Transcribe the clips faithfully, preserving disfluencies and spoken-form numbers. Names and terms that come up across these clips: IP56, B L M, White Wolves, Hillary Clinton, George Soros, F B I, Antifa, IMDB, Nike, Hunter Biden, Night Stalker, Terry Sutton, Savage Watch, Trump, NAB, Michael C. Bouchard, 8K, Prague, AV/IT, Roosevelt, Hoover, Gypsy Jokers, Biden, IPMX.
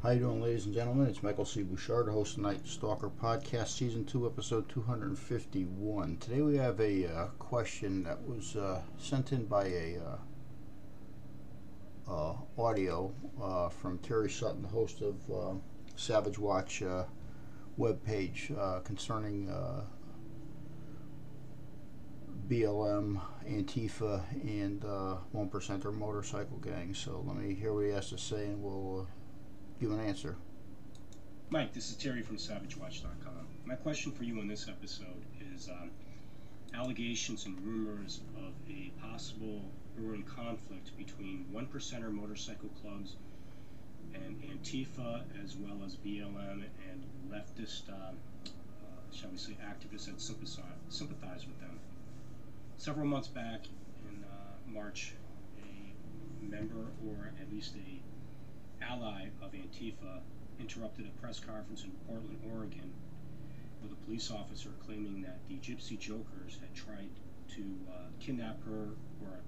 How you doing, ladies and gentlemen? It's Michael C. Bouchard, host of Night Stalker podcast, season two, episode two hundred fifty-one. Today we have a uh, question that was uh, sent in by a uh, uh, audio uh, from Terry Sutton, the host of uh, Savage Watch uh, webpage uh, concerning uh, B L M, Antifa, and uh, One Percenter motorcycle gang. So let me hear what he has to say, and we'll. Uh, Give an answer. Mike, this is Terry from savage watch dot com. My question for you in this episode is um, allegations and rumors of a possible brewing conflict between one percenter motorcycle clubs and Antifa, as well as B L M and leftist, uh, uh, shall we say, activists that sympathize, sympathize with them. Several months back in uh, March, a member, or at least a ally of Antifa, interrupted a press conference in Portland, Oregon, with a police officer claiming that the Gypsy Jokers had tried to uh, kidnap her, or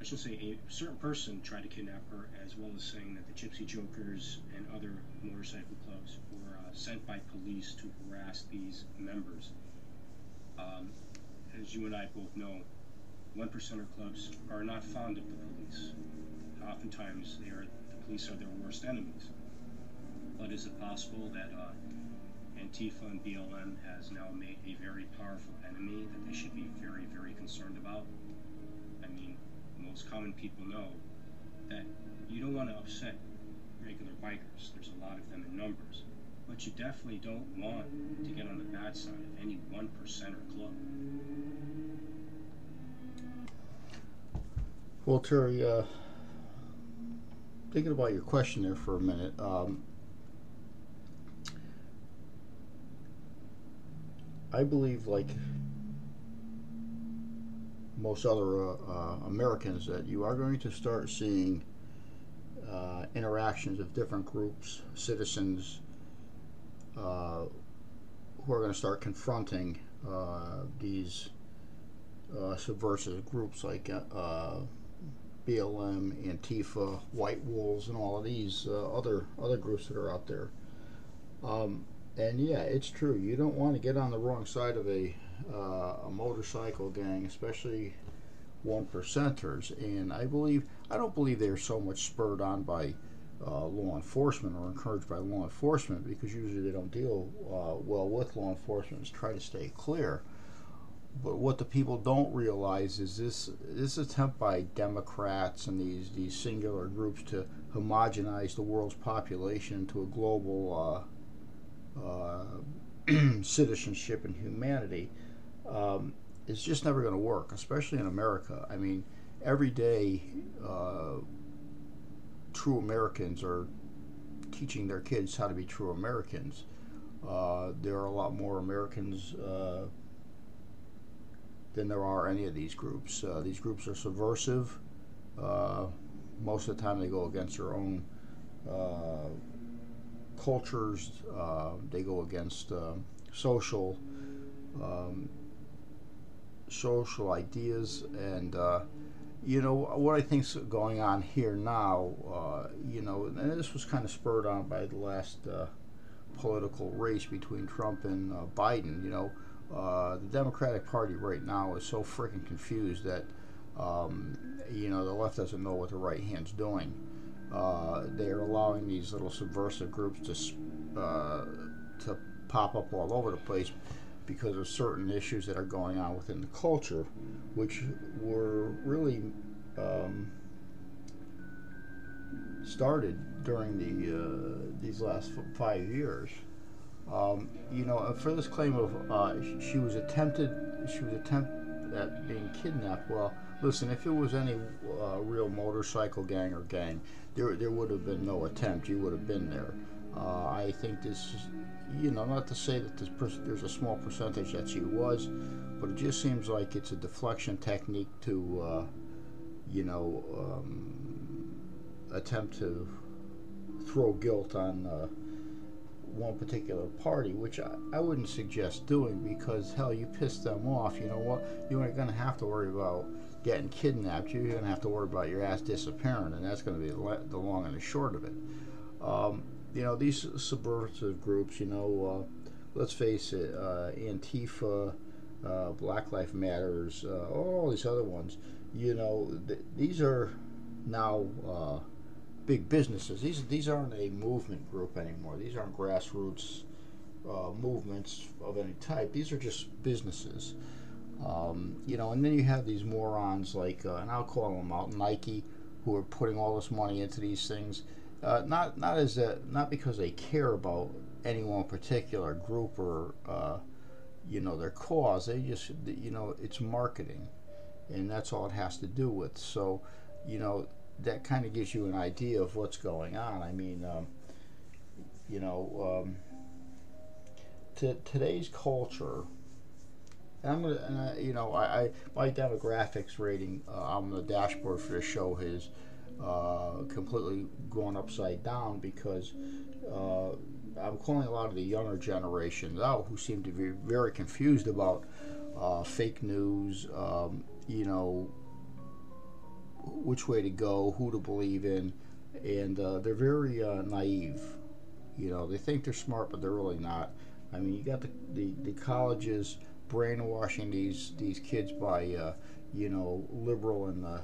I should say a certain person tried to kidnap her, as well as saying that the Gypsy Jokers and other motorcycle clubs were uh, sent by police to harass these members. Um, as you and I both know, one percenter clubs are not fond of the police. Oftentimes they are police are their worst enemies. But is it possible that uh, Antifa and B L M has now made a very powerful enemy that they should be very, very concerned about? I mean, most common people know that you don't want to upset regular bikers. There's a lot of them in numbers. But you definitely don't want to get on the bad side of any one percenter club. Well, Terry, uh... thinking about your question there for a minute, um, I believe, like most other uh, uh, Americans, that you are going to start seeing uh, interactions of different groups, citizens, uh, who are going to start confronting uh, these uh, subversive groups like uh, B L M, Antifa, White Wolves, and all of these uh, other other groups that are out there. Um, and yeah, it's true. You don't want to get on the wrong side of a uh, a motorcycle gang, especially one percenters. And I believe I don't believe they are so much spurred on by uh, law enforcement or encouraged by law enforcement, because usually they don't deal uh, well with law enforcement. Is try to stay clear. But what the people don't realize is this this attempt by Democrats and these, these singular groups to homogenize the world's population to a global uh, uh, citizenship and humanity um, is just never going to work, especially in America. I mean, every day uh, true Americans are teaching their kids how to be true Americans. Uh, there are a lot more Americans uh, than there are any of these groups. Uh, these groups are subversive. Uh, most of the time they go against their own uh, cultures. Uh, they go against uh, social um, social ideas. And uh, you know, what I think's going on here now, uh, you know, and this was kind of spurred on by the last uh, political race between Trump and uh, Biden, you know, Uh, the Democratic Party right now is so freaking confused that um, you know, the left doesn't know what the right hand's doing. Uh, they are allowing these little subversive groups to uh, to pop up all over the place because of certain issues that are going on within the culture, which were really um, started during the uh, these last five years. Um, you know, for this claim of uh, she was attempted, she was attempt at being kidnapped. Well, listen, if it was any uh, real motorcycle gang or gang, there there would have been no attempt. You would have been there. Uh, I think this, you know, not to say that this pers- there's a small percentage that she was, but it just seems like it's a deflection technique to, uh, you know, um, attempt to throw guilt on. Uh, one particular party, which I, I wouldn't suggest doing, because hell, you piss them off. You know what, you aren't going to have to worry about getting kidnapped. You're going to have to worry about your ass disappearing, and that's going to be the long and the short of it. Um, you know, these subversive groups, you know, uh, let's face it, uh, Antifa, uh, Black Lives Matters, uh, all these other ones, you know, th these are now uh, big businesses. These, these aren't a movement group anymore. These aren't grassroots uh, movements of any type. These are just businesses. Um, you know, and then you have these morons like, uh, and I'll call them out, Nike, who are putting all this money into these things, uh, not not as a, not because they care about any one particular group or uh, you know, their cause. They just, you know, it's marketing, and that's all it has to do with. So, you know, that kind of gives you an idea of what's going on. I mean, um, you know, um, to today's culture. And I'm gonna, and I, you know, I, I my demographics rating uh, on the dashboard for the show has uh, completely gone upside down, because uh, I'm calling a lot of the younger generations out who seem to be very confused about uh, fake news, um, you know, which way to go, who to believe in, and uh, they're very uh, naive. You know, they think they're smart, but they're really not. I mean, you got the the, the colleges brainwashing these these kids by uh, you know, liberal and uh,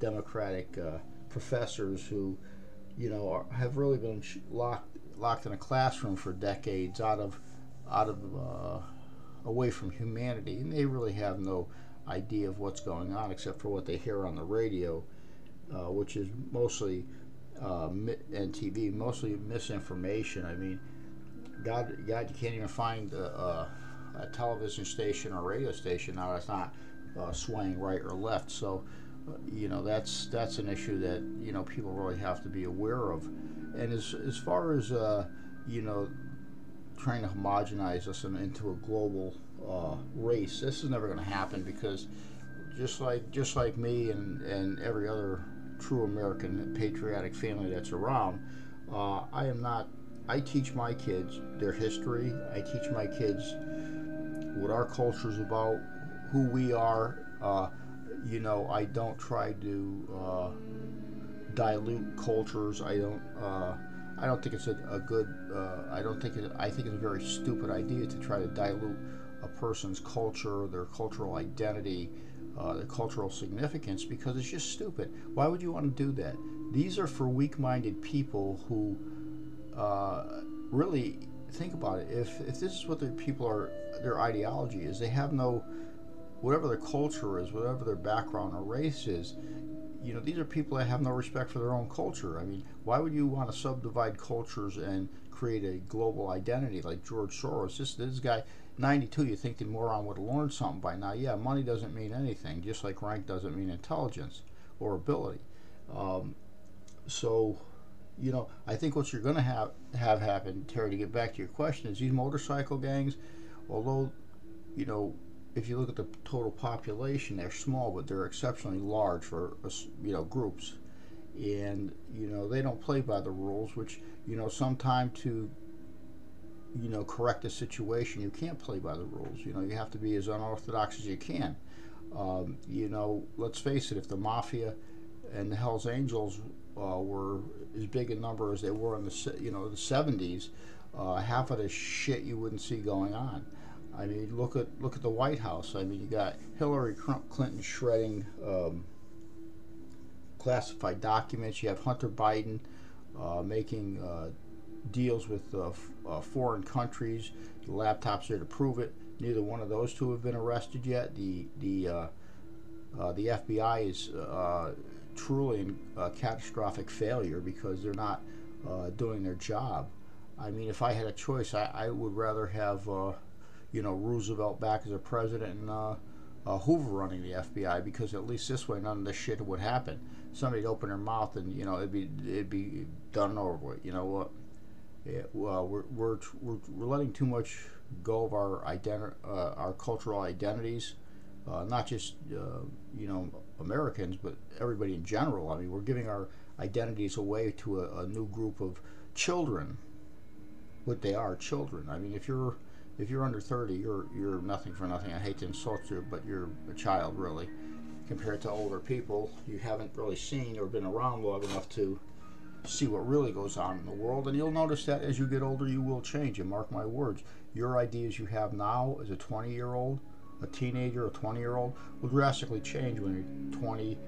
democratic uh, professors who, you know, are, have really been sh locked locked in a classroom for decades, out of out of uh, away from humanity, and they really have no idea of what's going on except for what they hear on the radio, uh, which is mostly uh, and T V, mostly misinformation. I mean, God, God, you can't even find. Uh, uh, a television station or radio station now that's not uh, swaying right or left. So uh, you know, that's that's an issue that, you know, people really have to be aware of. And as, as far as uh, you know, trying to homogenize us in, into a global uh, race, this is never going to happen, because just like just like me and, and every other true American patriotic family that's around, uh, I am not I teach my kids their history. I teach my kids what our culture is about, who we are. Uh, you know, I don't try to uh, dilute cultures. I don't. Uh, I don't think it's a, a good. Uh, I don't think. It, I think it's a very stupid idea to try to dilute a person's culture, their cultural identity, uh, their cultural significance, because it's just stupid. Why would you want to do that? These are for weak-minded people who uh, really. Think about it. If if this is what their people are, their ideology is, they have no, whatever their culture is, whatever their background or race is, you know, these are people that have no respect for their own culture. I mean, why would you want to subdivide cultures and create a global identity like George Soros? This this guy, ninety-two. You think the moron would have learned something by now? Yeah, money doesn't mean anything, just like rank doesn't mean intelligence or ability. Um, so. You know, I think what you're going to have have happen, Terry, to get back to your question, is these motorcycle gangs, although, you know, if you look at the total population, they're small, but they're exceptionally large for, you know, groups. And, you know, they don't play by the rules, which, you know, sometime to, you know, correct a situation, you can't play by the rules. You know, you have to be as unorthodox as you can. Um, you know, let's face it, if the Mafia and the Hells Angels Uh, were as big a number as they were in the you know the seventies, uh, half of the shit you wouldn't see going on. I mean, look at look at the White House. I mean, you got Hillary Clinton shredding um, classified documents. You have Hunter Biden uh, making uh, deals with uh, f uh, foreign countries. The laptop's there to prove it. Neither one of those two have been arrested yet. The the uh, uh, the F B I is. Uh, truly a catastrophic failure, because they're not uh, doing their job. I mean, if I had a choice, I, I would rather have uh, you know, Roosevelt back as a president and uh, uh, Hoover running the F B I, because at least this way none of this shit would happen. Somebody'd open their mouth and, you know, it'd be it'd be done over with. You know what? Uh, yeah, well, we're we're we're we're letting too much go of our identi uh, our cultural identities. Uh, not just uh, you know, Americans, but everybody in general. I mean, we're giving our identities away to a, a new group of children. What they are, children. I mean, if you're if you're under thirty, you're you're nothing for nothing. I hate to insult you, but you're a child, really, compared to older people. You haven't really seen or been around long enough to see what really goes on in the world, and you'll notice that as you get older, you will change. And mark my words, your ideas you have now as a twenty-year-old, a teenager, a twenty-year-old, will drastically change when you're twenty,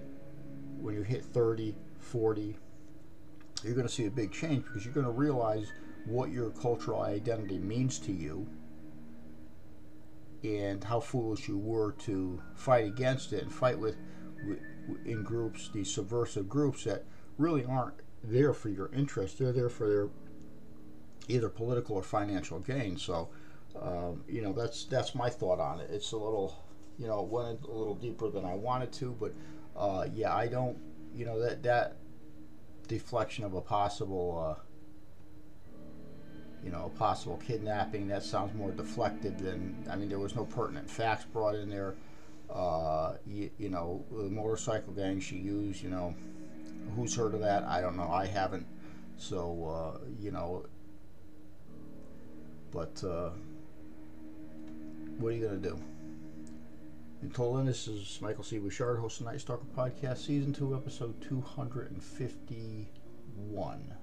when you hit thirty, forty. You're going to see a big change because you're going to realize what your cultural identity means to you and how foolish you were to fight against it and fight with, with in groups, these subversive groups that really aren't there for your interest. They're there for their either political or financial gain. So, um, you know, that's that's my thought on it. It's a little, you know, went a little deeper than I wanted to, but uh, yeah, I don't, you know, that that deflection of a possible, uh, you know, a possible kidnapping, that sounds more deflected than, I mean, there was no pertinent facts brought in there. Uh, you, you know, the motorcycle gang she used, you know, who's heard of that? I don't know. I haven't. So, uh, you know, but uh, what are you going to do? Until then, this is Michael C. Bouchard, host of Night Stalker Podcast, Season two, Episode two hundred fifty-one.